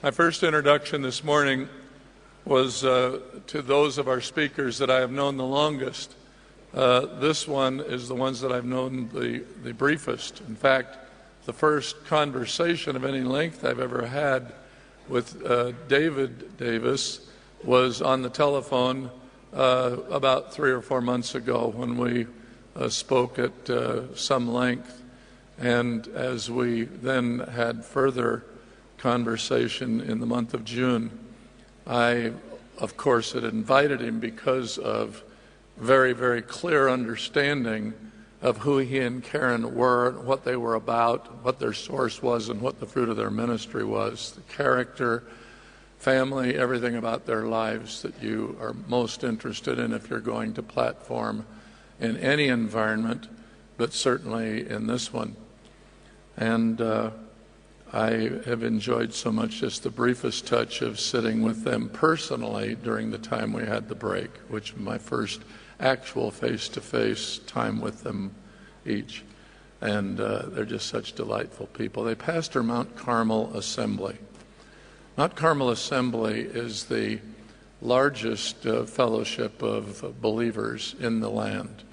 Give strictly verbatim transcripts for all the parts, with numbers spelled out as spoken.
My first introduction this morning was uh, to those of our speakers that I have known the longest. Uh, this one is the ones that I've known the, the briefest. In fact, the first conversation of any length I've ever had with uh, David Davis was on the telephone uh, about three or four months ago when we uh, spoke at uh, some length. And as we then had further conversation in the month of June, I, of course, had invited him because of very, very clear understanding of who he and Karen were, and what they were about, what their source was, and what the fruit of their ministry was, the character, family, everything about their lives that you are most interested in if you're going to platform in any environment, but certainly in this one. And uh, I have enjoyed so much just the briefest touch of sitting with them personally during the time we had the break, which was my first actual face-to-face time with them each. And uh, they're just such delightful people. They pastor Mount Carmel Assembly. Mount Carmel Assembly is the largest uh, fellowship of believers in the land.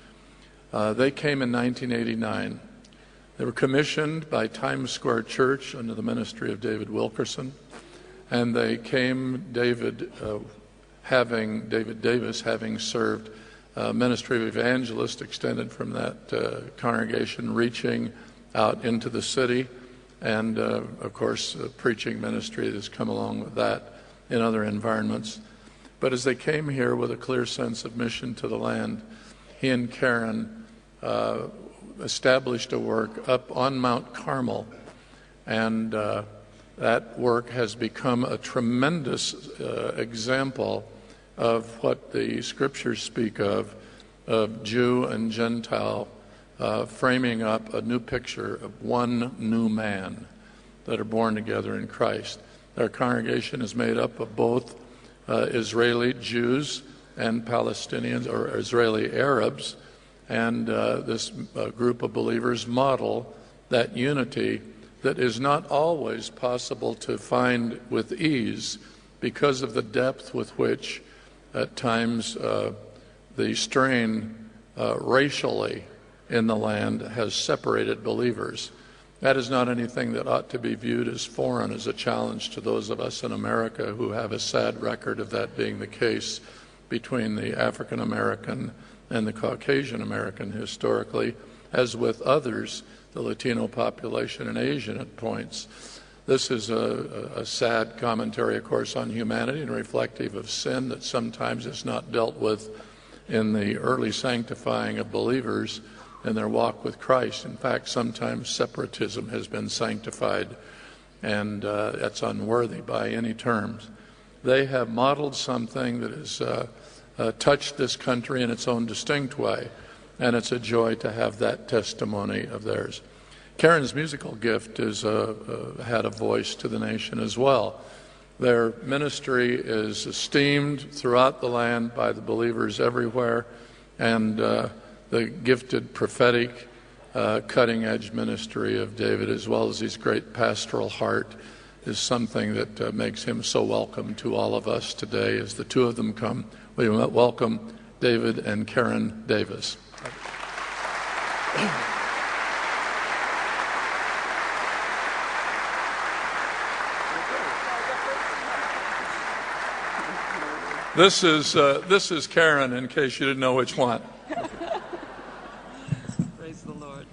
Uh, they came in nineteen eighty-nine. They were commissioned by Times Square Church under the ministry of David Wilkerson, and they came, David, uh, having David Davis having served uh, ministry of evangelist extended from that uh, congregation, reaching out into the city, and uh, of course uh, preaching ministry that's come along with that in other environments. But as they came here with a clear sense of mission to the land, he and Karen Uh, established a work up on Mount Carmel, and uh, that work has become a tremendous uh, example of what the scriptures speak of, of Jew and Gentile uh, framing up a new picture of one new man that are born together in Christ. Their congregation is made up of both uh, Israeli Jews and Palestinians, or Israeli Arabs, and uh, this uh, group of believers model that unity that is not always possible to find with ease because of the depth with which at times uh, the strain uh, racially in the land has separated believers. That is not anything that ought to be viewed as foreign, as a challenge to those of us in America who have a sad record of that being the case between the African American and the Caucasian American historically, as with others, the Latino population and Asian at points. This is a, a sad commentary, of course, on humanity and reflective of sin that sometimes is not dealt with in the early sanctifying of believers in their walk with Christ. In fact, sometimes separatism has been sanctified, and uh, that's unworthy by any terms. They have modeled something that is uh, Uh, touched this country in its own distinct way, and it's a joy to have that testimony of theirs. Karen's musical gift is uh, uh, had a voice to the nation as well. Their ministry is esteemed throughout the land by the believers everywhere, and uh, the gifted prophetic uh, cutting-edge ministry of David, as well as his great pastoral heart, is something that uh, makes him so welcome to all of us today as the two of them come. We welcome David and Karen Davis. This is uh, this is Karen, in case you didn't know which one. Praise the Lord.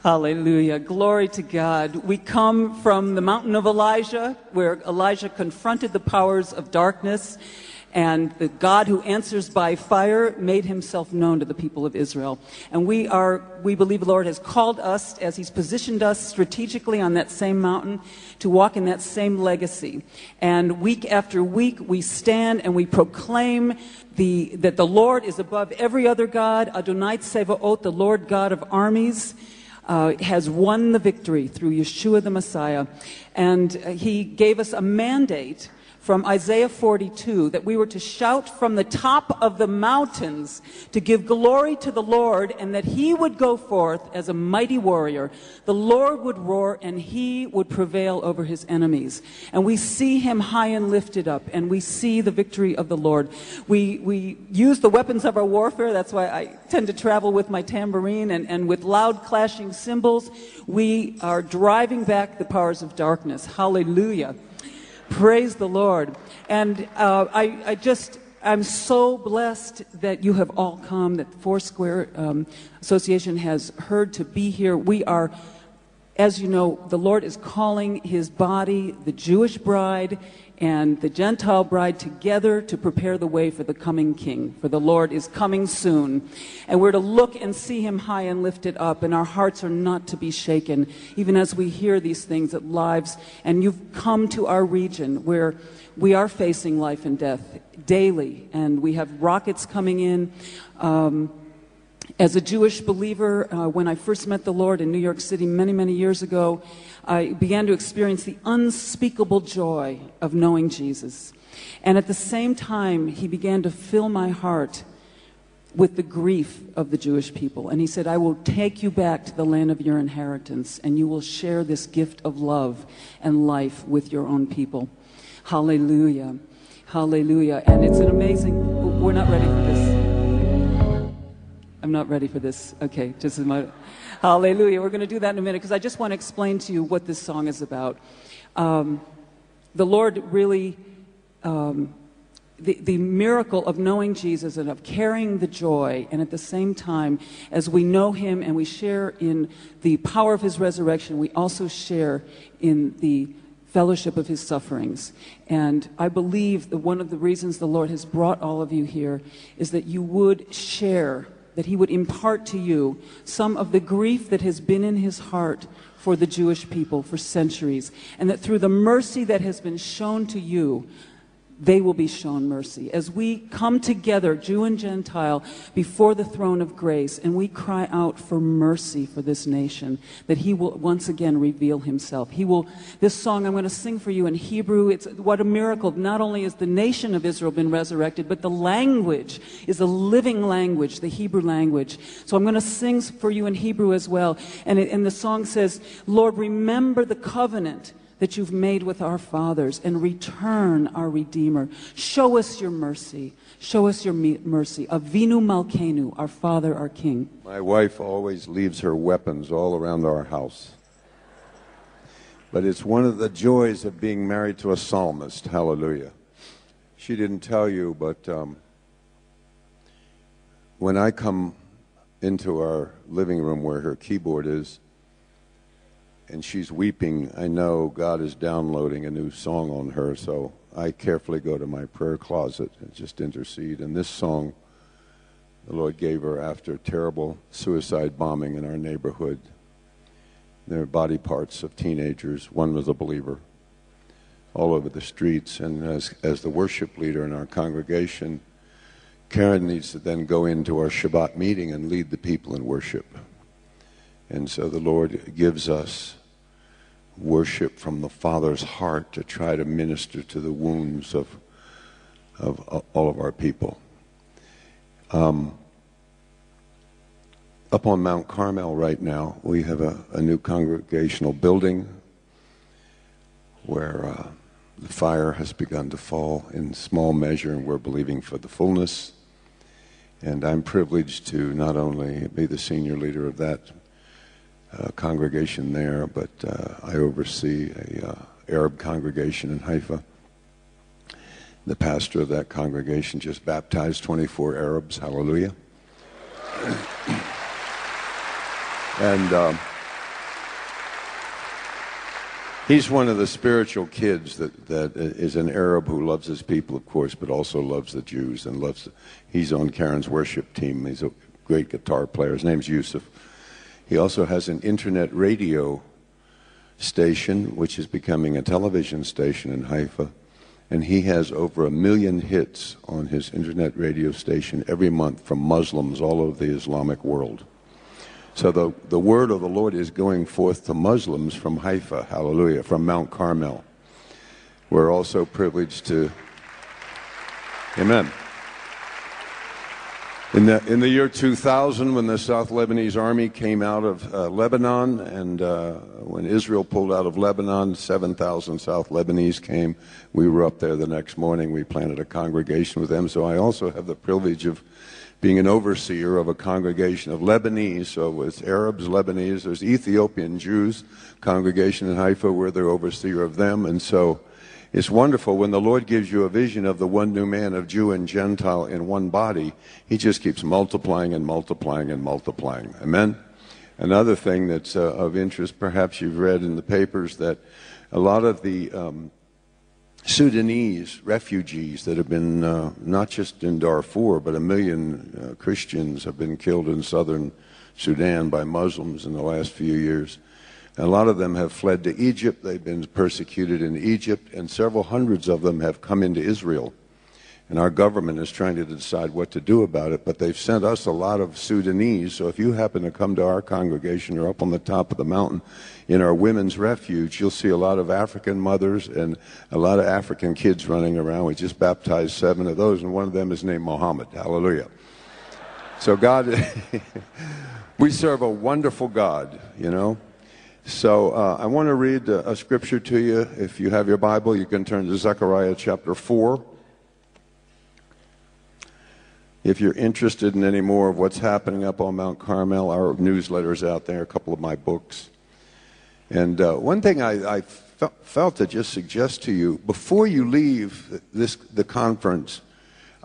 Hallelujah. Glory to God. We come from the mountain of Elijah, where Elijah confronted the powers of darkness, and the God who answers by fire made himself known to the people of Israel. And we are, we believe the Lord has called us, as he's positioned us strategically on that same mountain, to walk in that same legacy. And week after week, we stand and we proclaim the, that the Lord is above every other God. Adonai Tsevaot, the Lord God of armies, Uh, has won the victory through Yeshua the Messiah. And uh, he gave us a mandate from Isaiah forty-two, that we were to shout from the top of the mountains to give glory to the Lord, and that he would go forth as a mighty warrior. The Lord would roar, and he would prevail over his enemies. And we see him high and lifted up, and we see the victory of the Lord. We, we use the weapons of our warfare. That's why I tend to travel with my tambourine and, and with loud clashing cymbals. We are driving back the powers of darkness. Hallelujah. Praise the Lord. And uh, I, I just, I'm so blessed that you have all come, that the Foursquare um, Association has heard to be here. We are, as you know, the Lord is calling his body, the Jewish bride and the Gentile bride, together to prepare the way for the coming King, for the Lord is coming soon. And we're to look and see him high and lifted up, and our hearts are not to be shaken, even as we hear these things at lives. And you've come to our region where we are facing life and death daily, and we have rockets coming in. Um, As a Jewish believer, uh, when I first met the Lord in New York City many, many years ago, I began to experience the unspeakable joy of knowing Jesus. And at the same time, he began to fill my heart with the grief of the Jewish people. And he said, I will take you back to the land of your inheritance, and you will share this gift of love and life with your own people. Hallelujah. Hallelujah. And it's an amazing... We're not ready for this. I'm not ready for this. Okay, just a moment. Hallelujah. We're going to do that in a minute, because I just want to explain to you what this song is about. Um, the Lord really, um, the, the miracle of knowing Jesus and of carrying the joy, and at the same time, as we know him and we share in the power of his resurrection, we also share in the fellowship of his sufferings. And I believe that one of the reasons the Lord has brought all of you here is that you would share, that he would impart to you some of the grief that has been in his heart for the Jewish people for centuries, and that through the mercy that has been shown to you, they will be shown mercy. As we come together, Jew and Gentile, before the throne of grace, and we cry out for mercy for this nation, that he will once again reveal himself. He will, this song I'm going to sing for you in Hebrew, it's what a miracle. Not only is the nation of Israel been resurrected, but the language is a living language, the Hebrew language. So I'm going to sing for you in Hebrew as well. And, it, and the song says, Lord, remember the covenant that you've made with our fathers, and return our Redeemer. Show us your mercy. Show us your mercy. Avinu Malkeinu, our Father, our King. My wife always leaves her weapons all around our house. But it's one of the joys of being married to a psalmist. Hallelujah. She didn't tell you, but um, when I come into our living room where her keyboard is, and she's weeping, I know God is downloading a new song on her, so I carefully go to my prayer closet and just intercede. And this song the Lord gave her after terrible suicide bombing in our neighborhood. There were body parts of teenagers, one was a believer, all over the streets. And as, as the worship leader in our congregation, Karen needs to then go into our Shabbat meeting and lead the people in worship. And so the Lord gives us worship from the Father's heart to try to minister to the wounds of, of, of all of our people. Um, up on Mount Carmel right now, we have a, a new congregational building where uh, the fire has begun to fall in small measure, and we're believing for the fullness. And I'm privileged to not only be the senior leader of that Uh, congregation there, but uh, I oversee a uh, Arab congregation in Haifa. The pastor of that congregation just baptized twenty-four Arabs. Hallelujah. And um, he's one of the spiritual kids that, that is an Arab who loves his people, of course, but also loves the Jews and loves the, he's on Karen's worship team. He's a great guitar player. His name's Yusuf. He also has an internet radio station, which is becoming a television station in Haifa. And he has over a million hits on his internet radio station every month from Muslims all over the Islamic world. So the, the word of the Lord is going forth to Muslims from Haifa, hallelujah, from Mount Carmel. we're also privileged to. Amen. In the, in the year two thousand, when the South Lebanese army came out of uh, Lebanon, and uh, when Israel pulled out of Lebanon, seven thousand South Lebanese came. We were up there the next morning. We planted a congregation with them. So I also have the privilege of being an overseer of a congregation of Lebanese. So it's Arabs, Lebanese. There's Ethiopian Jews, congregation in Haifa. We're the overseer of them. And so it's wonderful when the Lord gives you a vision of the one new man of Jew and Gentile in one body. He just keeps multiplying and multiplying and multiplying. Amen? Another thing that's uh, of interest, perhaps you've read in the papers, that a lot of the um, Sudanese refugees that have been, uh, not just in Darfur, but a million uh, Christians have been killed in southern Sudan by Muslims in the last few years. A lot of them have fled to Egypt. They've been persecuted in Egypt, and several hundreds of them have come into Israel. And our government is trying to decide what to do about it, but they've sent us a lot of Sudanese. So if you happen to come to our congregation or up on the top of the mountain in our women's refuge, you'll see a lot of African mothers and a lot of African kids running around. We just baptized seven of those, and one of them is named Mohammed. Hallelujah. So God, we serve a wonderful God, you know. So uh, I want to read a, a scripture to you. If you have your Bible, you can turn to Zechariah chapter four. If you're interested in any more of what's happening up on Mount Carmel, our newsletter's out there, a couple of my books. And uh, one thing I, I fe- felt to just suggest to you, before you leave this the conference,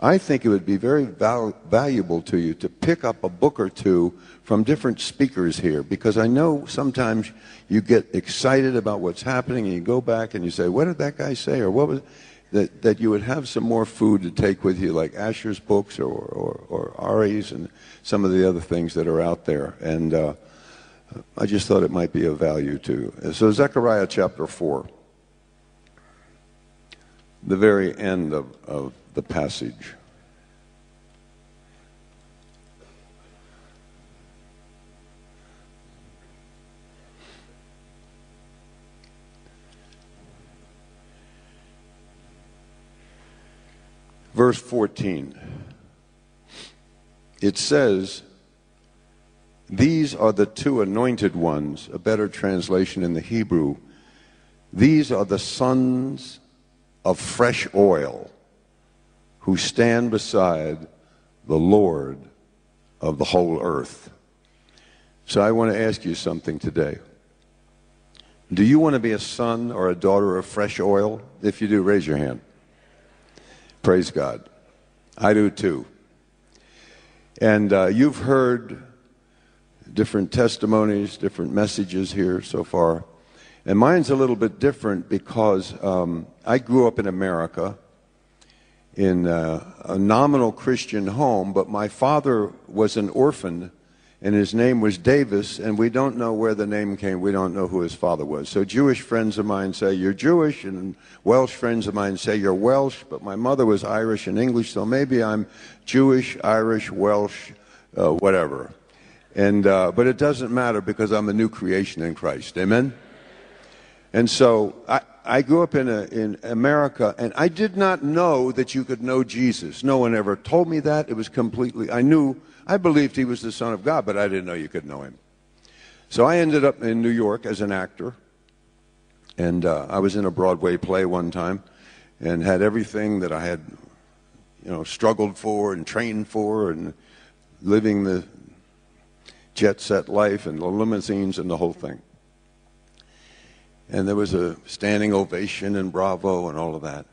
I think it would be very val- valuable to you to pick up a book or two from different speakers here, because I know sometimes you get excited about what's happening and you go back and you say, what did that guy say, or what was that, that you would have some more food to take with you, like Asher's books or, or, or Ari's and some of the other things that are out there. And uh, I just thought it might be of value too. So Zechariah chapter four, the very end of, of the passage. Verse fourteen, it says, these are the two anointed ones, a better translation in the Hebrew. These are the sons of fresh oil who stand beside the Lord of the whole earth. So I want to ask you something today. Do you want to be a son or a daughter of fresh oil? If you do, raise your hand. Praise God. I do too. And uh, you've heard different testimonies, different messages here so far. And mine's a little bit different because um, I grew up in America in uh, a nominal Christian home, but my father was an orphan, and his name was Davis, and we don't know where the name came. We don't know who his father was. So Jewish friends of mine say, you're Jewish, and Welsh friends of mine say, you're Welsh, but my mother was Irish and English, so maybe I'm Jewish, Irish, Welsh, uh, whatever. And uh, but it doesn't matter because I'm a new creation in Christ. Amen? And so I, I grew up in, a, in America, and I did not know that you could know Jesus. No one ever told me that. It was completely, I knew I believed he was the Son of God, but I didn't know you could know him. So I ended up in New York as an actor, and uh, I was in a Broadway play one time and had everything that I had, you know, struggled for and trained for and living the jet set life and the limousines and the whole thing. And there was a standing ovation and bravo and all of that.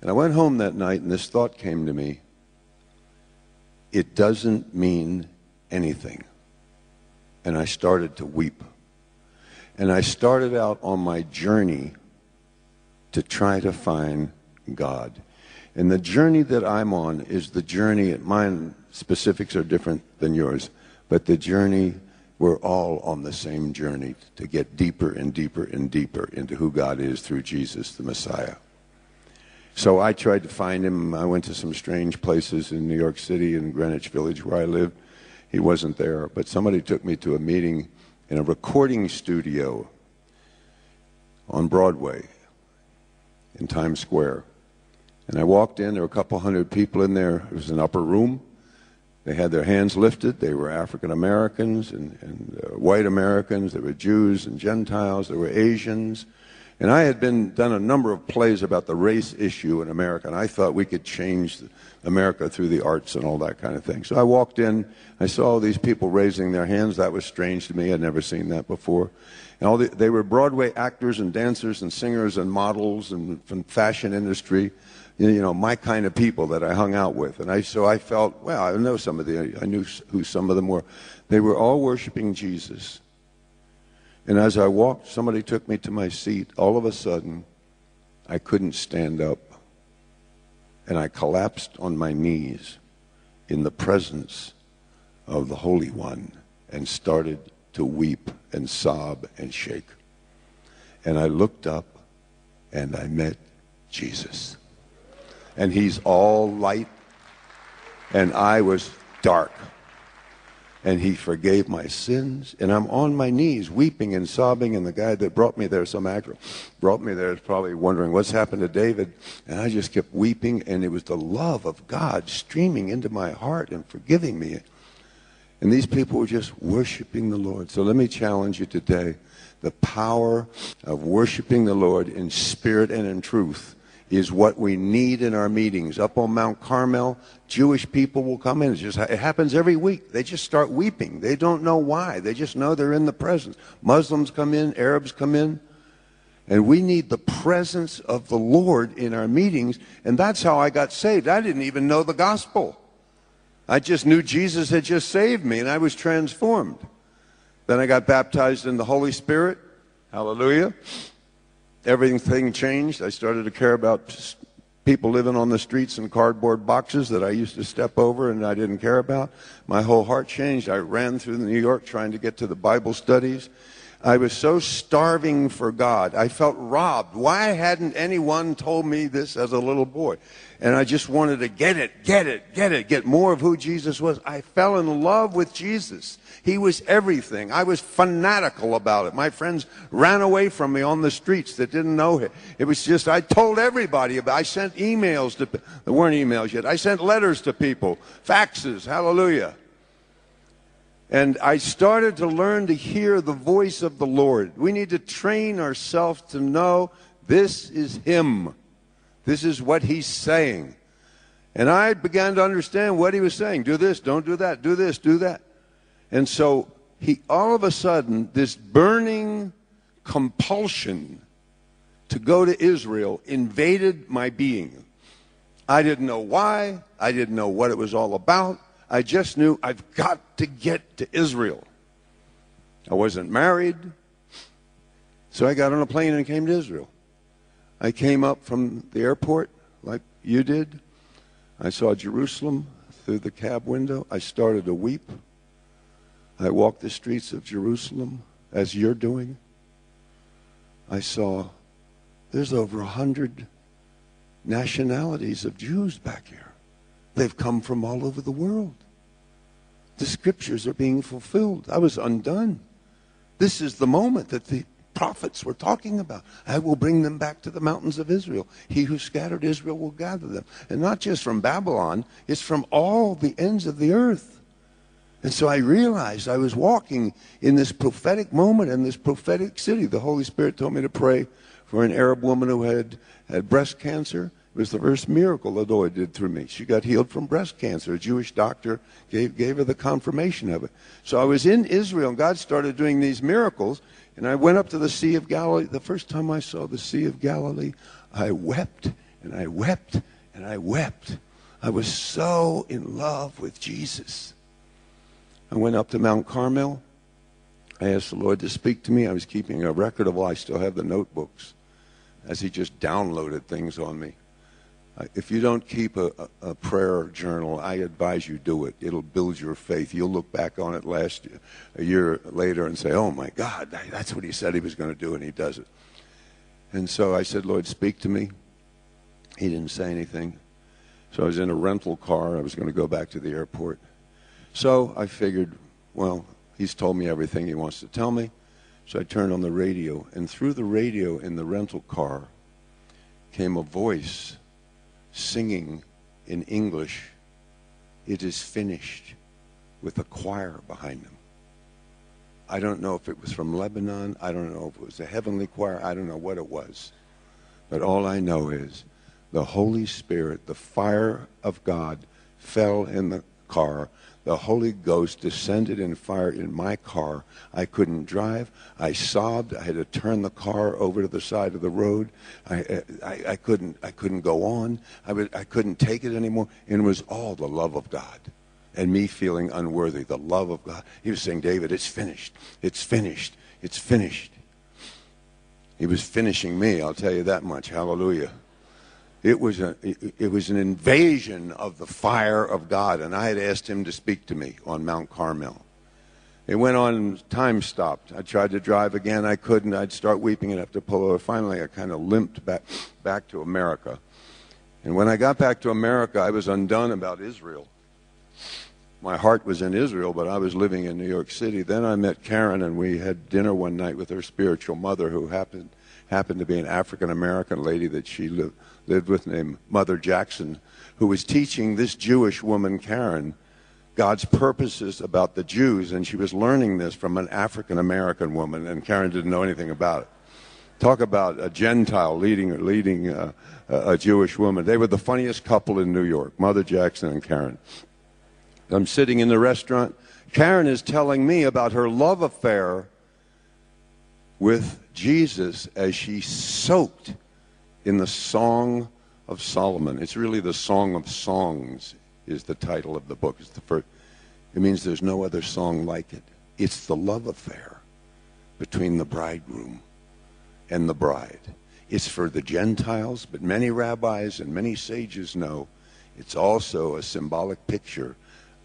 And I went home that night, and this thought came to me. It doesn't mean anything. And I started to weep. And I started out on my journey to try to find God. And the journey that I'm on is the journey, mine specifics are different than yours, but the journey, we're all on the same journey to get deeper and deeper and deeper into who God is through Jesus, the Messiah. So I tried to find him. I went to some strange places in New York City and Greenwich Village where I lived. He wasn't there, but somebody took me to a meeting in a recording studio on Broadway. in Times Square. And I walked in. There were a couple hundred people in there. It was an upper room. They had their hands lifted. They were African Americans and, and uh, white Americans. There were Jews and Gentiles. There were Asians. And I had been done a number of plays about the race issue in America, and I thought we could change America through the arts and all that kind of thing. So I walked in. I saw all these people raising their hands. That was strange to me. I'd never seen that before. And all the, they were Broadway actors and dancers and singers and models and from fashion industry, you know, my kind of people that I hung out with. And I so I felt, well, I know some of the, I knew who some of them were. They were all worshiping Jesus. And as I walked, somebody took me to my seat. All of a sudden, I couldn't stand up. And I collapsed on my knees in the presence of the Holy One and started to weep and sob and shake. And I looked up and I met Jesus. And he's all light, and I was dark. And he forgave my sins, and I'm on my knees weeping and sobbing, and the guy that brought me there, some actor, brought me there is probably wondering what's happened to David, and I just kept weeping, and it was the love of God streaming into my heart and forgiving me. And these people were just worshiping the Lord. So let me challenge you today. The power of worshiping the Lord in spirit and in truth is what we need in our meetings. Up on Mount Carmel, Jewish people will come in. It's just, it happens every week. They just start weeping. They don't know why. They just know they're in the presence. Muslims come in. Arabs come in. And we need the presence of the Lord in our meetings. And that's how I got saved. I didn't even know the gospel. I just knew Jesus had just saved me, and I was transformed. Then I got baptized in the Holy Spirit. Hallelujah. Everything changed. I started to care about people living on the streets in cardboard boxes that I used to step over and I didn't care about. My whole heart changed. I ran through New York trying to get to the Bible studies. I was so starving for God. I felt robbed. Why hadn't anyone told me this as a little boy? And I just wanted to get it, get it, get it, get more of who Jesus was. I fell in love with Jesus. He was everything. I was fanatical about it. My friends ran away from me on the streets that didn't know him. It was just, I told everybody about it. I sent emails to, there weren't emails yet. I sent letters to people, faxes, hallelujah. And I started to learn to hear the voice of the Lord. We need to train ourselves to know this is him. This is what he's saying. And I began to understand what he was saying. Do this, don't do that, do this, do that. And so he, all of a sudden, this burning compulsion to go to Israel invaded my being. I didn't know why. I didn't know what it was all about. I just knew I've got to get to Israel. I wasn't married, so I got on a plane and came to Israel. I came up from the airport like you did. I saw Jerusalem through the cab window. I started to weep. I walked the streets of Jerusalem as you're doing. I saw there's over a hundred nationalities of Jews back here. They've come from all over the world. The scriptures are being fulfilled. I was undone. This is the moment that the prophets were talking about. I will bring them back to the mountains of Israel. He who scattered Israel will gather them. And not just from Babylon, it's from all the ends of the earth. And so I realized I was walking in this prophetic moment in this prophetic city. The Holy Spirit told me to pray for an Arab woman who had, had breast cancer. It was the first miracle the Lord did through me. She got healed from breast cancer. A Jewish doctor gave, gave her the confirmation of it. So I was in Israel, and God started doing these miracles. And I went up to the Sea of Galilee. The first time I saw the Sea of Galilee, I wept, and I wept, and I wept. I was so in love with Jesus. I went up to Mount Carmel. I asked the Lord to speak to me. I was keeping a record of all. I still have the notebooks as he just downloaded things on me. If you don't keep a, a prayer journal, I advise you do it. It'll build your faith. You'll look back on it last year, a year later and say, oh, my God, that's what he said he was going to do, and he does it. And so I said, Lord, speak to me. He didn't say anything. So I was in a rental car. I was going to go back to the airport. So I figured, well, he's told me everything he wants to tell me. So I turned on the radio, and through the radio in the rental car came a voice singing in English, "It is finished," with a choir behind them. I don't know if it was from Lebanon. I don't know if it was a heavenly choir. I don't know what it was. But all I know is the Holy Spirit, the fire of God, fell in the car. The Holy Ghost descended in fire in my car. I couldn't drive. I sobbed. I had to turn the car over to the side of the road. I, I, I couldn't I couldn't go on. I, would, I couldn't take it anymore. And it was all the love of God. And me feeling unworthy, the love of God. He was saying, David, it's finished. It's finished. It's finished. He was finishing me, I'll tell you that much. Hallelujah. It was, a, it, it was an invasion of the fire of God, and I had asked him to speak to me on Mount Carmel. It went on, time stopped. I tried to drive again. I couldn't. I'd start weeping and have to pull over. Finally, I kind of limped back, back to America. And when I got back to America, I was undone about Israel. My heart was in Israel, but I was living in New York City. Then I met Karen, and we had dinner one night with her spiritual mother, who happened happened to be an African-American lady that she lived, lived with, named Mother Jackson, who was teaching this Jewish woman, Karen, God's purposes about the Jews, and she was learning this from an African-American woman, and Karen didn't know anything about it. Talk about a Gentile leading or leading uh, a Jewish woman. They were the funniest couple in New York, Mother Jackson and Karen. I'm sitting in the restaurant. Karen is telling me about her love affair with Jesus as she soaked in the Song of Solomon. It's really the Song of Songs is the title of the book. It's the first. It means there's no other song like it. It's the love affair between the bridegroom and the bride. It's for the Gentiles, but many rabbis and many sages know it's also a symbolic picture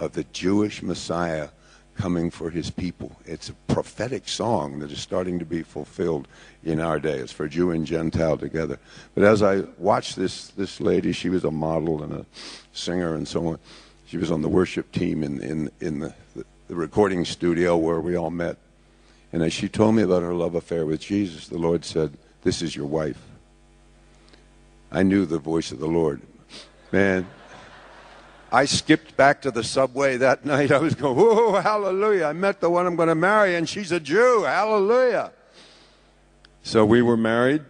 of the Jewish Messiah coming for his people. It's a prophetic song that is starting to be fulfilled in our day. It's for Jew and Gentile together. But as I watched this this lady, she was a model and a singer and so on. She was on the worship team in, in, in the, the, the recording studio where we all met. And as she told me about her love affair with Jesus, the Lord said, "This is your wife." I knew the voice of the Lord. Man. I skipped back to the subway that night. I was going, whoa, hallelujah. I met the one I'm going to marry, and she's a Jew. Hallelujah. So we were married,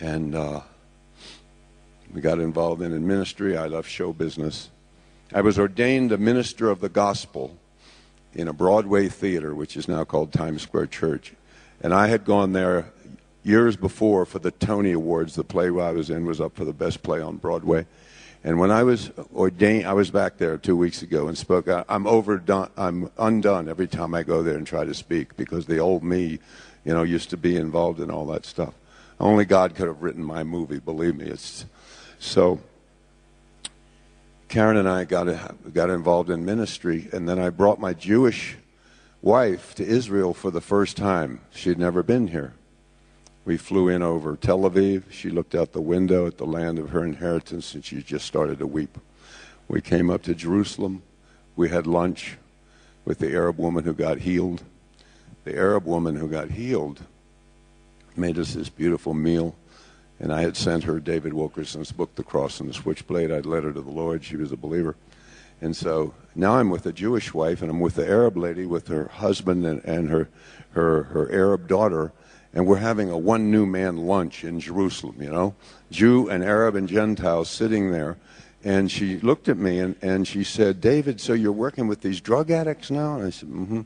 and uh, we got involved in ministry. I left show business. I was ordained a minister of the gospel in a Broadway theater, which is now called Times Square Church. And I had gone there years before for the Tony Awards. The play I was in was up for the best play on Broadway. And when I was ordained, I was back there two weeks ago and spoke. I, I'm overdone. I'm undone every time I go there and try to speak because the old me, you know, used to be involved in all that stuff. Only God could have written my movie, believe me. It's so. Karen and I got got involved in ministry, and then I brought my Jewish wife to Israel for the first time. She'd never been here. We flew in over Tel Aviv. She looked out the window at the land of her inheritance, and she just started to weep. We came up to Jerusalem. We had lunch with the Arab woman who got healed. The Arab woman who got healed made us this beautiful meal, and I had sent her David Wilkerson's book, The Cross and the Switchblade. I'd led her to the Lord. She was a believer. And so now I'm with a Jewish wife, and I'm with the Arab lady with her husband and, and her, her, her Arab daughter. And we're having a one new man lunch in Jerusalem, you know, Jew and Arab and Gentile sitting there. And she looked at me and, and she said, "David, so you're working with these drug addicts now?" And I said, mm-hmm.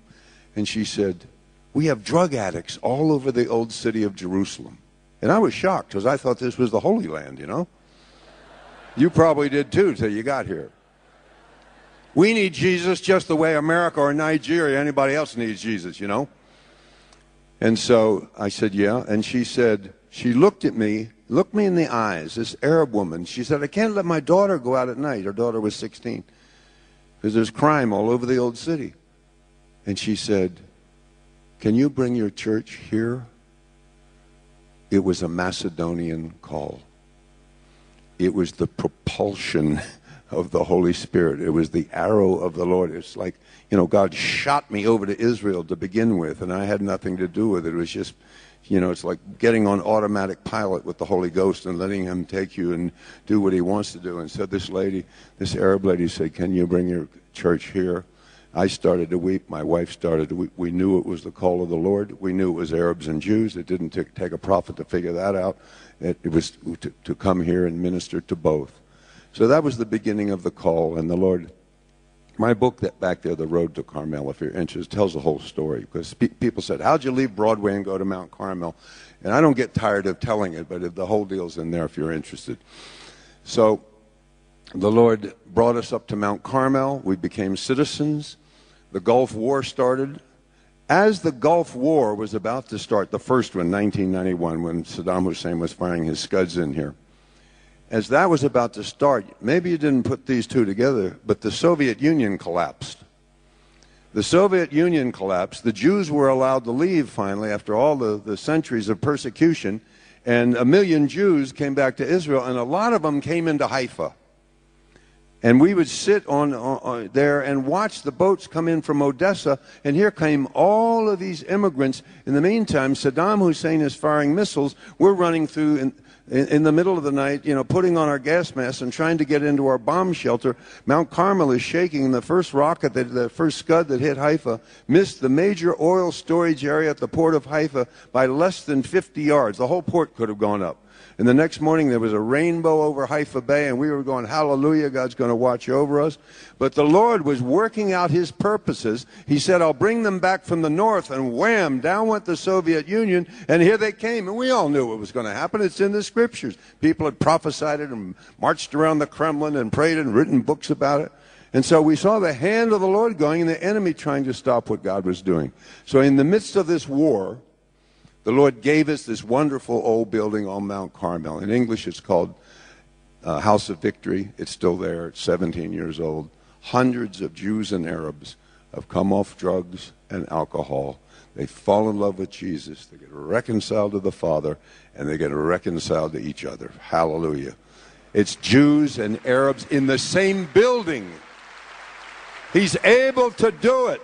And she said, "We have drug addicts all over the old city of Jerusalem." And I was shocked because I thought this was the Holy Land, you know. You probably did too till you got here. We need Jesus just the way America or Nigeria, anybody else needs Jesus, you know. And so I said, "Yeah." And she said, she looked at me, looked me in the eyes, this Arab woman. She said, "I can't let my daughter go out at night." Her daughter was sixteen. "Because there's crime all over the old city." And she said, "Can you bring your church here?" It was a Macedonian call. It was the propulsion of the Holy Spirit. It was the arrow of the Lord. It's like, you know, God shot me over to Israel to begin with, and I had nothing to do with it. It was just you know, it's like getting on automatic pilot with the Holy Ghost and letting him take you and do what he wants to do. And so this lady, this Arab lady said, can you bring your church here? I started to weep. My wife started to weep. We knew it was the call of the Lord. We knew it was Arabs and Jews. It didn't t- take a prophet to figure that out. It, it was to, to come here and minister to both. So that was the beginning of the call, and the Lord... My book that back there, The Road to Carmel, if you're interested, tells the whole story. Because pe- people said, how'd you leave Broadway and go to Mount Carmel? And I don't get tired of telling it, but the whole deal's in there if you're interested. So the Lord brought us up to Mount Carmel. We became citizens. The Gulf War started. As the Gulf War was about to start, the first one, nineteen ninety-one, when Saddam Hussein was firing his Scuds in here, as that was about to start, maybe you didn't put these two together, but the Soviet Union collapsed. The Soviet Union collapsed. The Jews were allowed to leave finally after all the, the centuries of persecution, and a million Jews came back to Israel, and a lot of them came into Haifa. And we would sit on, on, on there and watch the boats come in from Odessa, and here came all of these immigrants. In the meantime, Saddam Hussein is firing missiles. We're running through... In, In, in the middle of the night, you know, putting on our gas masks and trying to get into our bomb shelter. Mount Carmel is shaking, and the first rocket, that, the first Scud that hit Haifa, missed the major oil storage area at the port of Haifa by less than fifty yards. The whole port could have gone up. And the next morning, there was a rainbow over Haifa Bay, and we were going, hallelujah, God's going to watch over us. But the Lord was working out his purposes. He said, I'll bring them back from the north, and wham, down went the Soviet Union, and here they came. And we all knew what was going to happen. It's in the Scriptures. People had prophesied it and marched around the Kremlin and prayed and written books about it. And so we saw the hand of the Lord going and the enemy trying to stop what God was doing. So in the midst of this war, the Lord gave us this wonderful old building on Mount Carmel. In English, it's called uh, House of Victory. It's still there. It's seventeen years old. Hundreds of Jews and Arabs have come off drugs and alcohol. They fall in love with Jesus. They get reconciled to the Father, and they get reconciled to each other. Hallelujah. It's Jews and Arabs in the same building. He's able to do it.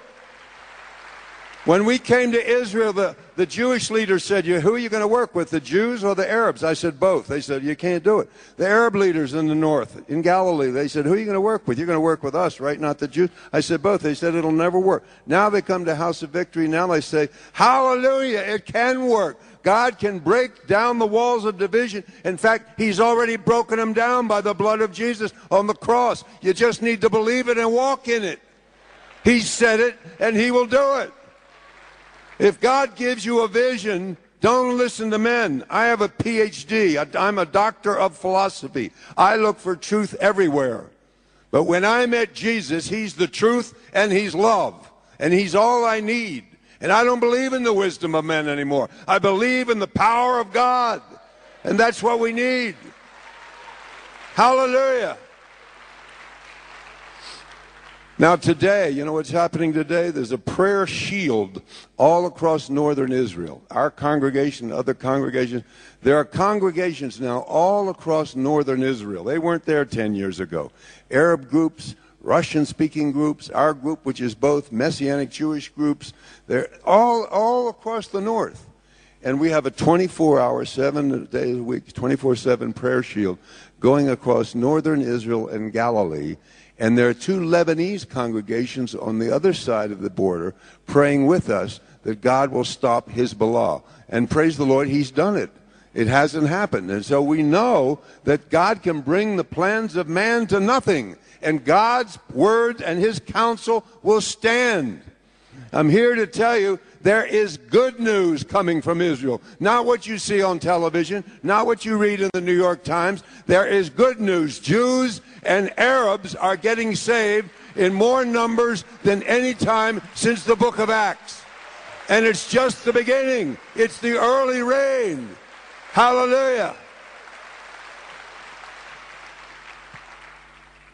When we came to Israel, the, the Jewish leader said, who are you going to work with, the Jews or the Arabs? I said, both. They said, you can't do it. The Arab leaders in the north, in Galilee, they said, who are you going to work with? You're going to work with us, right, not the Jews? I said, both. They said, it'll never work. Now they come to House of Victory. Now they say, hallelujah, it can work. God can break down the walls of division. In fact, he's already broken them down by the blood of Jesus on the cross. You just need to believe it and walk in it. He said it, and he will do it. If God gives you a vision, don't listen to men. I have a P H D. I'm a doctor of philosophy. I look for truth everywhere. But when I met Jesus, he's the truth and he's love. And he's all I need. And I don't believe in the wisdom of men anymore. I believe in the power of God. And that's what we need. Hallelujah. Now today, you know what's happening today? There's a prayer shield all across northern Israel. Our congregation, other congregations. There are congregations now all across northern Israel. They weren't there ten years ago. Arab groups, Russian-speaking groups, our group, which is both Messianic Jewish groups. They're all, all across the north. And we have a twenty-four hour, seven days a week, twenty-four seven prayer shield going across northern Israel and Galilee. And there are two Lebanese congregations on the other side of the border praying with us that God will stop Hezbollah. And praise the Lord, he's done it. It hasn't happened. And so we know that God can bring the plans of man to nothing. And God's word and his counsel will stand. I'm here to tell you there is good news coming from Israel. Not what you see on television, not what you read in the New York Times. There is good news. Jews and Arabs are getting saved in more numbers than any time since the book of Acts. And it's just the beginning. It's the early rain. Hallelujah.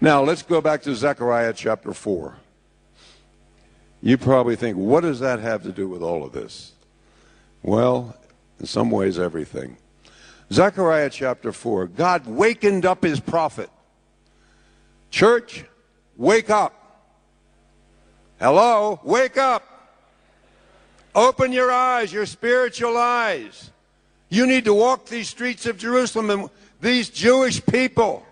Now let's go back to Zechariah chapter four. You probably think, what does that have to do with all of this? Well, in some ways, everything. Zechariah chapter four, God wakened up his prophet. Church, wake up. Hello, wake up. Open your eyes, your spiritual eyes. You need to walk these streets of Jerusalem. And these Jewish people,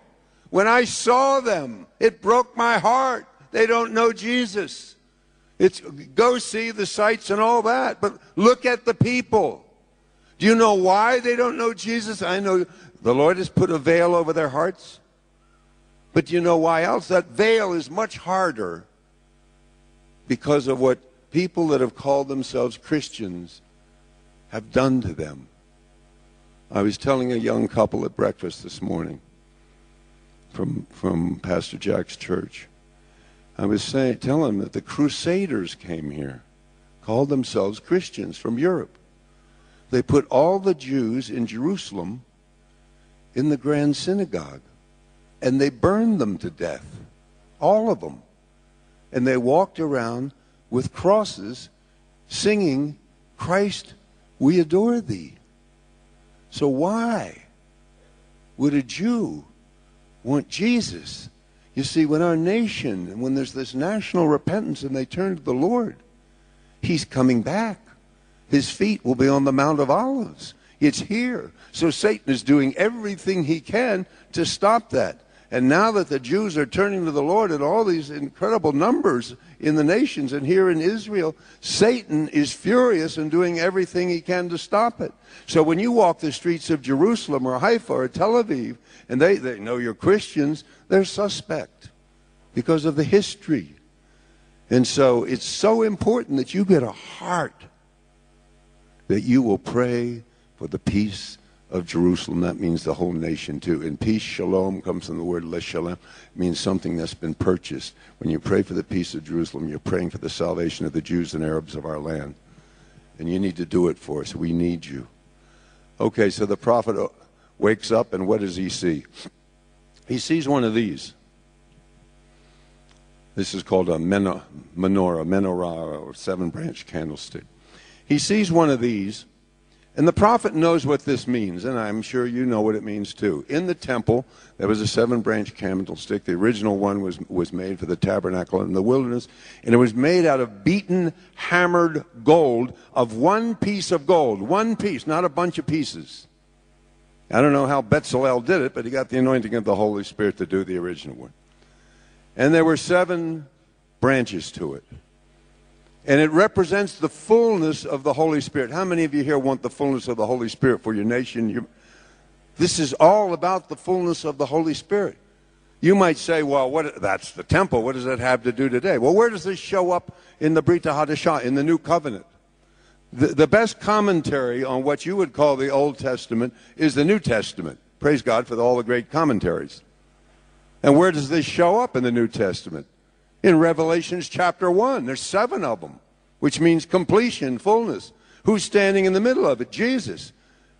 when I saw them, it broke my heart. They don't know Jesus. It's go see the sights and all that, but look at the people. Do you know why they don't know Jesus? I know the Lord has put a veil over their hearts. But do you know why else? That veil is much harder because of what people that have called themselves Christians have done to them. I was telling a young couple at breakfast this morning from, from Pastor Jack's church. I was saying, telling them that the Crusaders came here, called themselves Christians from Europe. They put all the Jews in Jerusalem in the Grand Synagogue, and they burned them to death, all of them. And they walked around with crosses singing, "Christ, we adore thee." So why would a Jew want Jesus? You see, when our nation, and when there's this national repentance and they turn to the Lord, He's coming back. His feet will be on the Mount of Olives. It's here. So Satan is doing everything he can to stop that. And now that the Jews are turning to the Lord in all these incredible numbers in the nations and here in Israel, Satan is furious and doing everything he can to stop it. So when you walk the streets of Jerusalem or Haifa or Tel Aviv, and they, they know you're Christians, they're suspect because of the history. And so it's so important that you get a heart that you will pray for the peace of Jerusalem. That means the whole nation too. And peace, shalom, comes from the word leshalem. It means something that's been purchased. When you pray for the peace of Jerusalem, you're praying for the salvation of the Jews and Arabs of our land. And you need to do it for us. We need you. Okay, so the prophet wakes up, and what does he see? He sees one of these. This is called a menorah, menorah, or seven-branch candlestick. He sees one of these. And the prophet knows what this means, and I'm sure you know what it means too. In the temple, there was a seven-branch candlestick. The original one was, was made for the tabernacle in the wilderness, and it was made out of beaten, hammered gold, of one piece of gold. One piece, not a bunch of pieces. I don't know how Betzalel did it, but he got the anointing of the Holy Spirit to do the original one. And there were seven branches to it. And it represents the fullness of the Holy Spirit. How many of you here want the fullness of the Holy Spirit for your nation? Your, this is all about the fullness of the Holy Spirit. You might say, well, what, that's the temple. What does that have to do today? Well, where does this show up in the Brit Hadashah, in the New Covenant? The, the best commentary on what you would call the Old Testament is the New Testament. Praise God for all the great commentaries. And where does this show up in the New Testament? In Revelations chapter one, there's seven of them, which means completion, fullness. Who's standing in the middle of it? Jesus.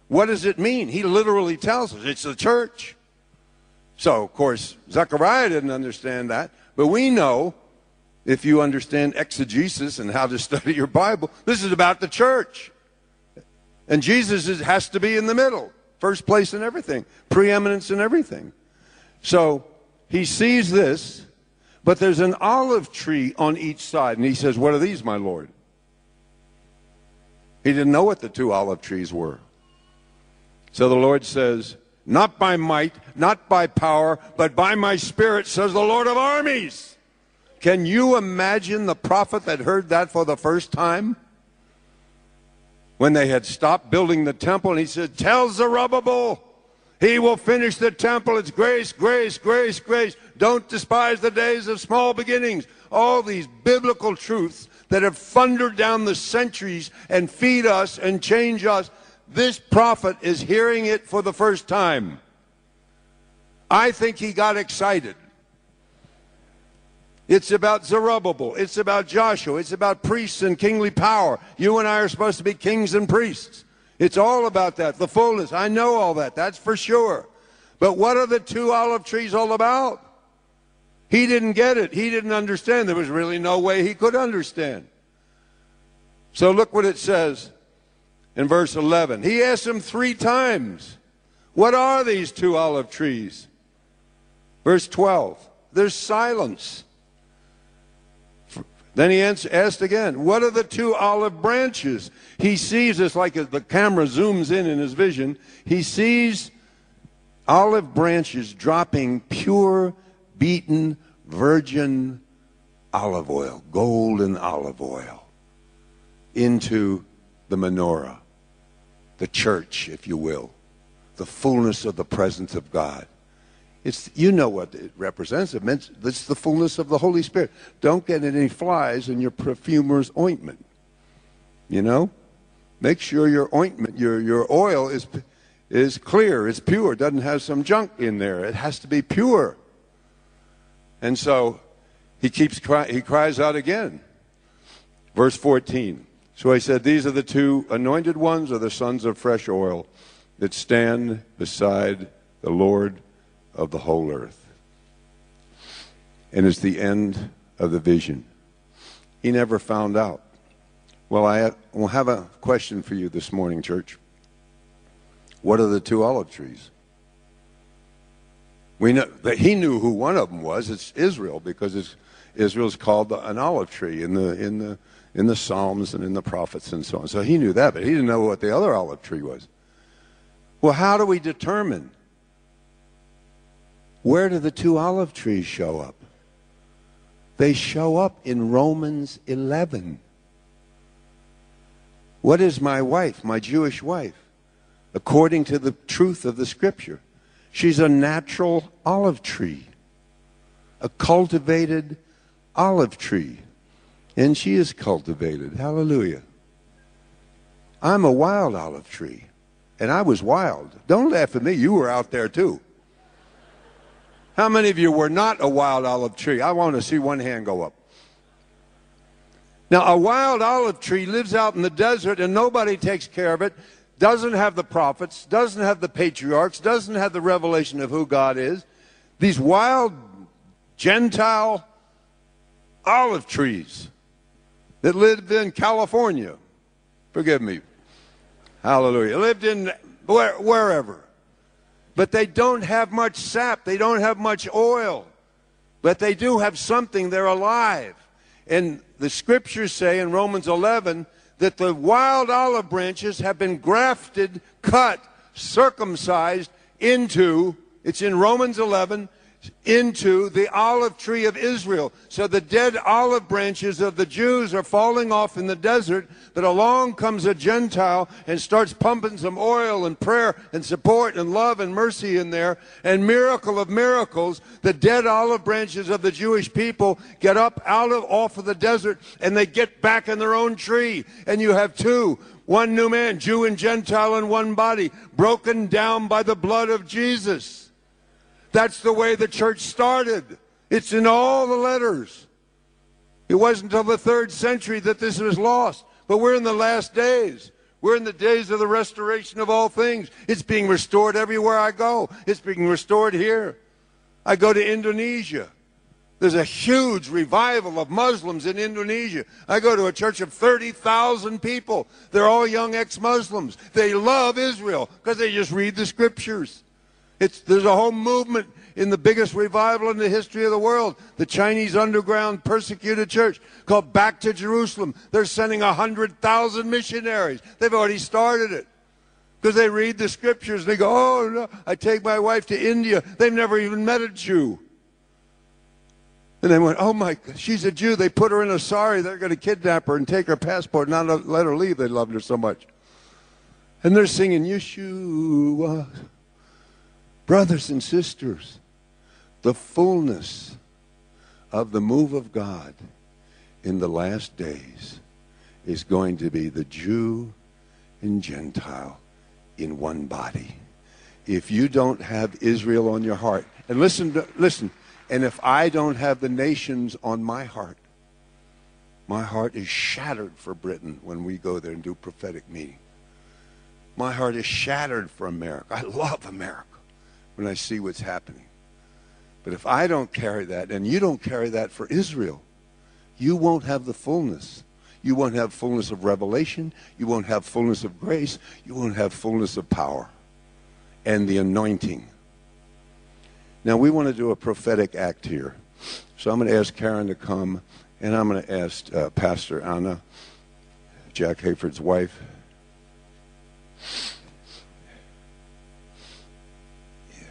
What does it mean? He literally tells us it's the church. So, of course, Zechariah didn't understand that, but we know, if you understand exegesis and how to study your Bible, this is about the church. And Jesus is, has to be in the middle, first place in everything, preeminence in everything. So he sees this. But there's an olive tree on each side. And he says, what are these, my Lord? He didn't know what the two olive trees were. So the Lord says, not by might, not by power, but by my Spirit, says the Lord of armies. Can you imagine the prophet that heard that for the first time? When they had stopped building the temple, and he said, tell Zerubbabel, he will finish the temple. It's grace, grace, grace, grace. Don't despise the days of small beginnings. All these biblical truths that have thundered down the centuries and feed us and change us. This prophet is hearing it for the first time. I think he got excited. It's about Zerubbabel. It's about Joshua. It's about priests and kingly power. You and I are supposed to be kings and priests. It's all about that, the fullness. I know all that, that's for sure. But what are the two olive trees all about? He didn't get it. He didn't understand. There was really no way he could understand. So look what it says in verse eleven. He asked him three times, what are these two olive trees? Verse twelve, there's silence. Then he asked again, what are the two olive branches? He sees this, like the camera zooms in in his vision. He sees olive branches dropping pure, beaten, virgin olive oil, golden olive oil, into the menorah, the church, if you will, the fullness of the presence of God. It's, you know what it represents. It means it's the fullness of the Holy Spirit. Don't get any flies in your perfumer's ointment. You know? Make sure your ointment, your, your oil is, is clear, it's pure, it doesn't have some junk in there. It has to be pure. And so he keeps cry, he cries out again. Verse fourteen. So he said, these are the two anointed ones, or the sons of fresh oil, that stand beside the Lord of the whole earth. And it's the end of the vision. He never found out. Well, I will have a question for you this morning, church. What are the two olive trees? We know that he knew who one of them was. It's Israel, because it's, Israel's called the, an olive tree in the in the in the Psalms and in the prophets and so on. So he knew that, but he didn't know what the other olive tree was. Well, how do we determine? Where do the two olive trees show up? They show up in Romans eleven. What is my wife, my Jewish wife? According to the truth of the Scripture, she's a natural olive tree, a cultivated olive tree. And she is cultivated. Hallelujah. I'm a wild olive tree, and I was wild. Don't laugh at me. You were out there too. How many of you were not a wild olive tree? I want to see one hand go up. Now, a wild olive tree lives out in the desert and nobody takes care of it, doesn't have the prophets, doesn't have the patriarchs, doesn't have the revelation of who God is. These wild Gentile olive trees that lived in California, forgive me, hallelujah, lived in where, wherever. But they don't have much sap. They don't have much oil. But they do have something. They're alive. And the Scriptures say in Romans eleven that the wild olive branches have been grafted, cut, circumcised into, it's in Romans eleven, into the olive tree of Israel. So the dead olive branches of the Jews are falling off in the desert, but along comes a Gentile and starts pumping some oil and prayer and support and love and mercy in there, and miracle of miracles, the dead olive branches of the Jewish people get up out of off of the desert, and they get back in their own tree, and you have two, one new man, Jew and Gentile in one body, broken down by the blood of Jesus. That's the way the church started. It's in all the letters. It wasn't until the third century that this was lost. But we're in the last days. We're in the days of the restoration of all things. It's being restored everywhere I go. It's being restored here. I go to Indonesia. There's a huge revival of Muslims in Indonesia. I go to a church of thirty thousand people. They're all young ex-Muslims. They love Israel because they just read the Scriptures. It's, there's a whole movement in the biggest revival in the history of the world, the Chinese underground persecuted church called Back to Jerusalem. They're sending one hundred thousand missionaries. They've already started it because they read the Scriptures. And they go, oh, no, I take my wife to India. They've never even met a Jew. And they went, oh, my, she's a Jew. They put her in a sari. They're going to kidnap her and take her passport and not let her leave. They loved her so much. And they're singing, Yeshua. Brothers and sisters, the fullness of the move of God in the last days is going to be the Jew and Gentile in one body. If you don't have Israel on your heart, and listen, to, listen, and if I don't have the nations on my heart, my heart is shattered for Britain when we go there and do prophetic meeting. My heart is shattered for America. I love America. When I see what's happening. But if I don't carry that, and you don't carry that for Israel, you won't have the fullness. You won't have fullness of revelation. You won't have fullness of grace. You won't have fullness of power and the anointing. Now, we want to do a prophetic act here. So I'm going to ask Karen to come And I'm going to ask uh, Pastor Anna, Jack Hayford's wife. Yeah.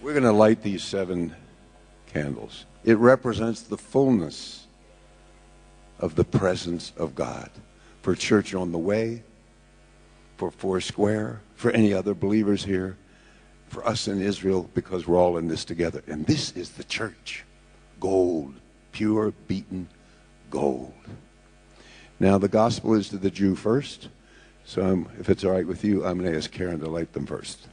We're going to light these seven candles. It represents the fullness of the presence of God for Church on the Way, for Foursquare, for any other believers here, for us in Israel, because we're all in this together. And this is the church. Gold. Pure, beaten gold. Now, the gospel is to the Jew first. So I'm, if it's all right with you, I'm going to ask Karen to light them first.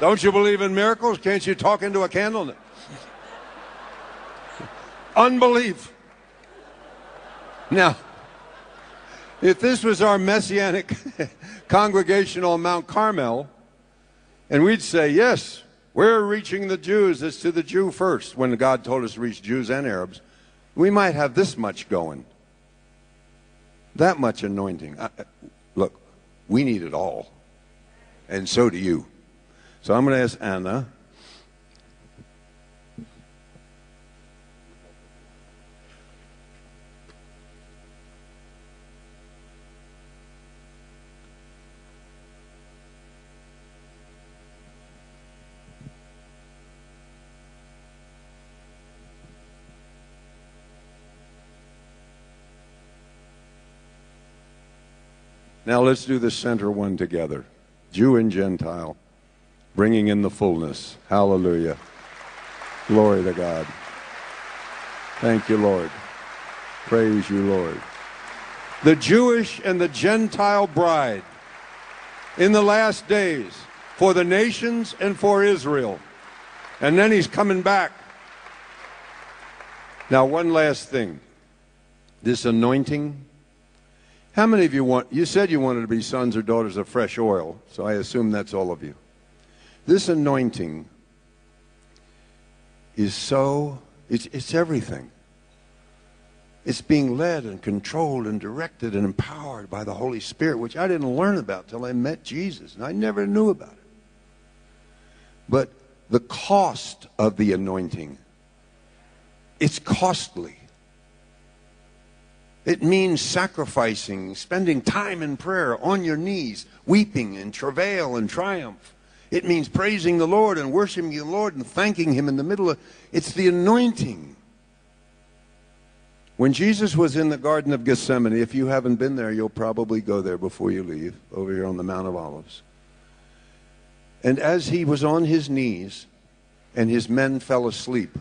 Don't you believe in miracles? Can't you talk into a candle? Unbelief. Now, if this was our messianic congregation on Mount Carmel, and we'd say, yes, we're reaching the Jews. It's to the Jew first. When God told us to reach Jews and Arabs, we might have this much going. That much anointing. I, look, we need it all. And so do you. So I'm going to ask Anna. Now let's do the center one together, Jew and Gentile. Bringing in the fullness. Hallelujah. Glory to God. Thank you, Lord. Praise you, Lord. The Jewish and the Gentile bride in the last days for the nations and for Israel. And then he's coming back. Now, one last thing. This anointing. How many of you want, you said you wanted to be sons or daughters of fresh oil, so I assume that's all of you. This anointing is so, it's, it's everything. It's being led and controlled and directed and empowered by the Holy Spirit, which I didn't learn about till I met Jesus, and I never knew about it. But the cost of the anointing, it's costly. It means sacrificing, spending time in prayer, on your knees, weeping and travail and triumph. It means praising the Lord and worshiping the Lord and thanking Him in the middle of it. It's the anointing. When Jesus was in the Garden of Gethsemane, if you haven't been there, you'll probably go there before you leave, over here on the Mount of Olives. And as He was on His knees, and His men fell asleep,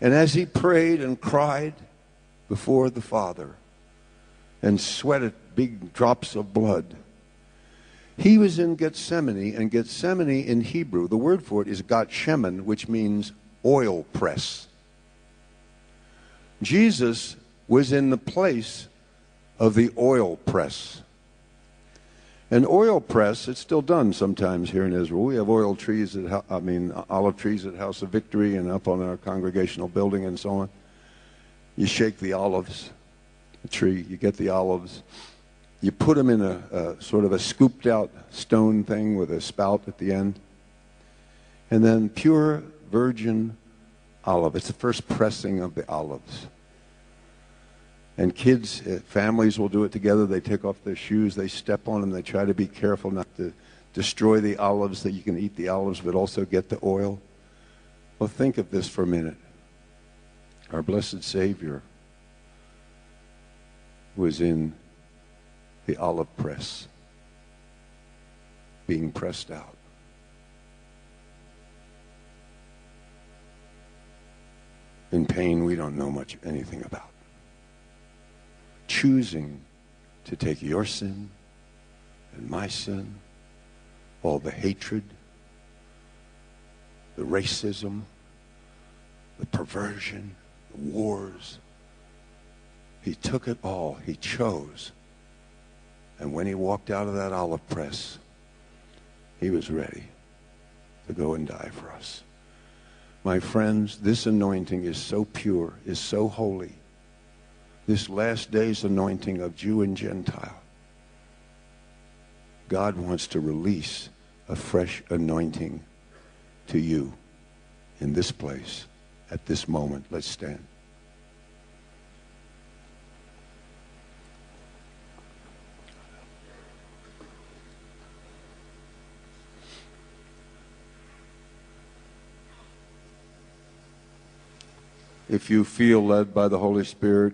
and as He prayed and cried before the Father and sweated big drops of blood, He was in Gethsemane, and Gethsemane in Hebrew, the word for it is Gat Shemen, which means oil press. Jesus was in the place of the oil press. An oil press, it's still done sometimes here in Israel. We have oil trees, at, I mean, olive trees at House of Victory and up on our congregational building and so on. You shake the olives, the tree, you get the olives. You put them in a, a sort of a scooped-out stone thing with a spout at the end. And then pure virgin olive. It's the first pressing of the olives. And kids, families will do it together. They take off their shoes. They step on them. They try to be careful not to destroy the olives, that you can eat the olives, but also get the oil. Well, think of this for a minute. Our blessed Savior was in the olive press, being pressed out. In pain we don't know much anything about. choosing to take your sin and my sin, all the hatred, the racism, the perversion, the wars. He took it all. He chose. And when he walked out of that olive press, he was ready to go and die for us. My friends, this anointing is so pure, is so holy. This last day's anointing of Jew and Gentile. God wants to release a fresh anointing to you in this place at this moment. Let's stand. If you feel led by the Holy Spirit,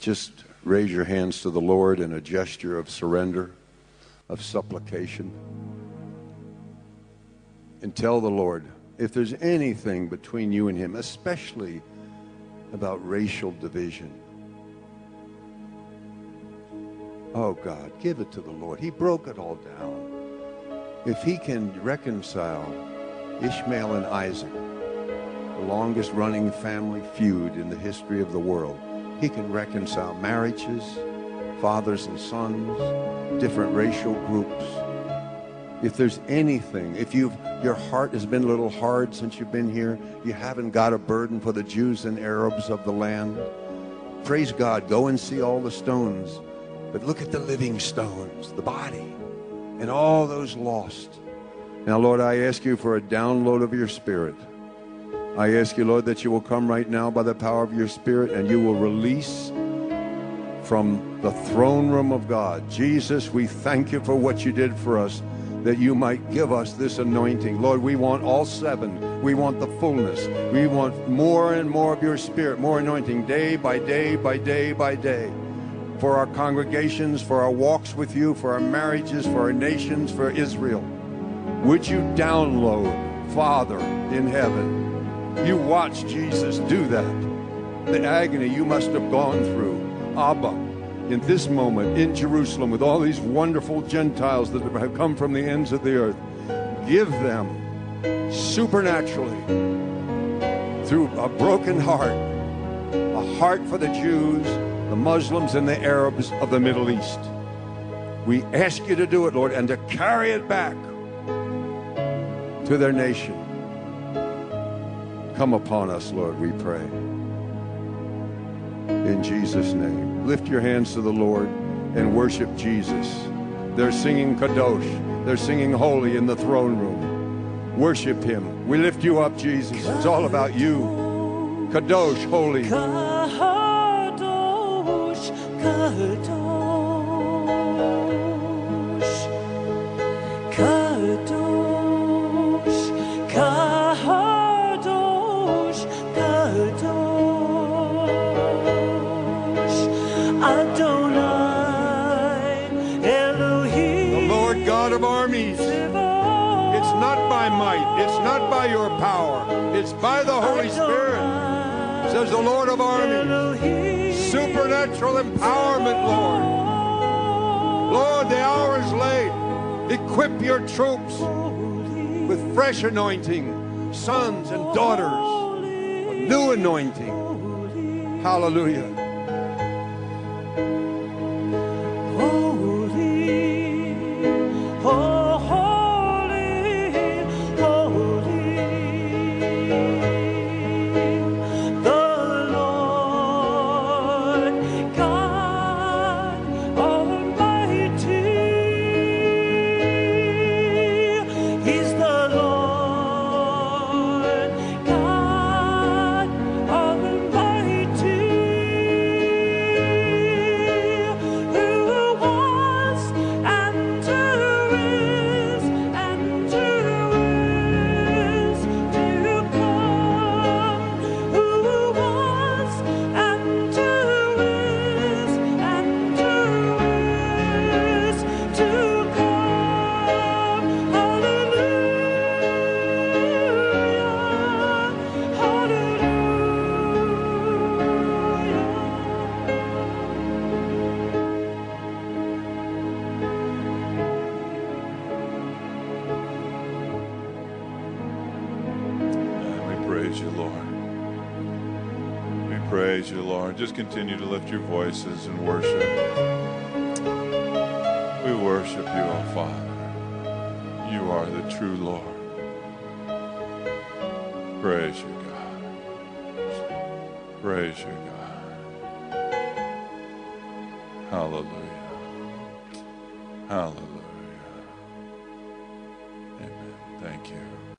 just raise your hands to the Lord in a gesture of surrender, of supplication. And tell the Lord, if there's anything between you and him, especially about racial division, oh God, give it to the Lord. He broke it all down. If he can reconcile Ishmael and Isaac, the longest running family feud in the history of the world, he can reconcile marriages, fathers and sons, different racial groups. If there's anything, if you've, your heart has been a little hard since you've been here, you haven't got a burden for the Jews and Arabs of the land, praise God, go and see all the stones. But look at the living stones, the body, and all those lost. Now, Lord, I ask you for a download of your Spirit. I ask you, Lord, that you will come right now by the power of your Spirit, and you will release from the throne room of God. Jesus, we thank you for what you did for us, that you might give us this anointing. Lord, we want all seven. We want the fullness. We want more and more of your Spirit, more anointing day by day by day by day. For our congregations, for our walks with you, for our marriages, for our nations, for Israel. Would you download, Father in heaven? You watched Jesus do that. The agony you must have gone through. Abba, in this moment, in Jerusalem, with all these wonderful Gentiles that have come from the ends of the earth, give them supernaturally, through a broken heart, a heart for the Jews, the Muslims, and the Arabs of the Middle East. We ask you to do it, Lord, and to carry it back to their nation. Come upon us, Lord, we pray. In Jesus' name. Lift your hands to the Lord and worship Jesus. They're singing Kadosh. They're singing Holy in the throne room. Worship him. We lift you up, Jesus. It's all about you. Kadosh, Holy. Kadosh, Kadosh, Kadosh, Kadosh. It's not by your power, it's by the Holy Spirit, says the Lord of armies. Supernatural empowerment, Lord. Lord, the hour is late. Equip your troops with fresh anointing, sons and daughters, a new anointing. Hallelujah. praise you, Lord. We praise you, Lord. Just continue to lift your voices and worship. We worship you, O Father. You are the true Lord. Praise you, God. Praise you, God. Hallelujah. Hallelujah. Amen. Thank you.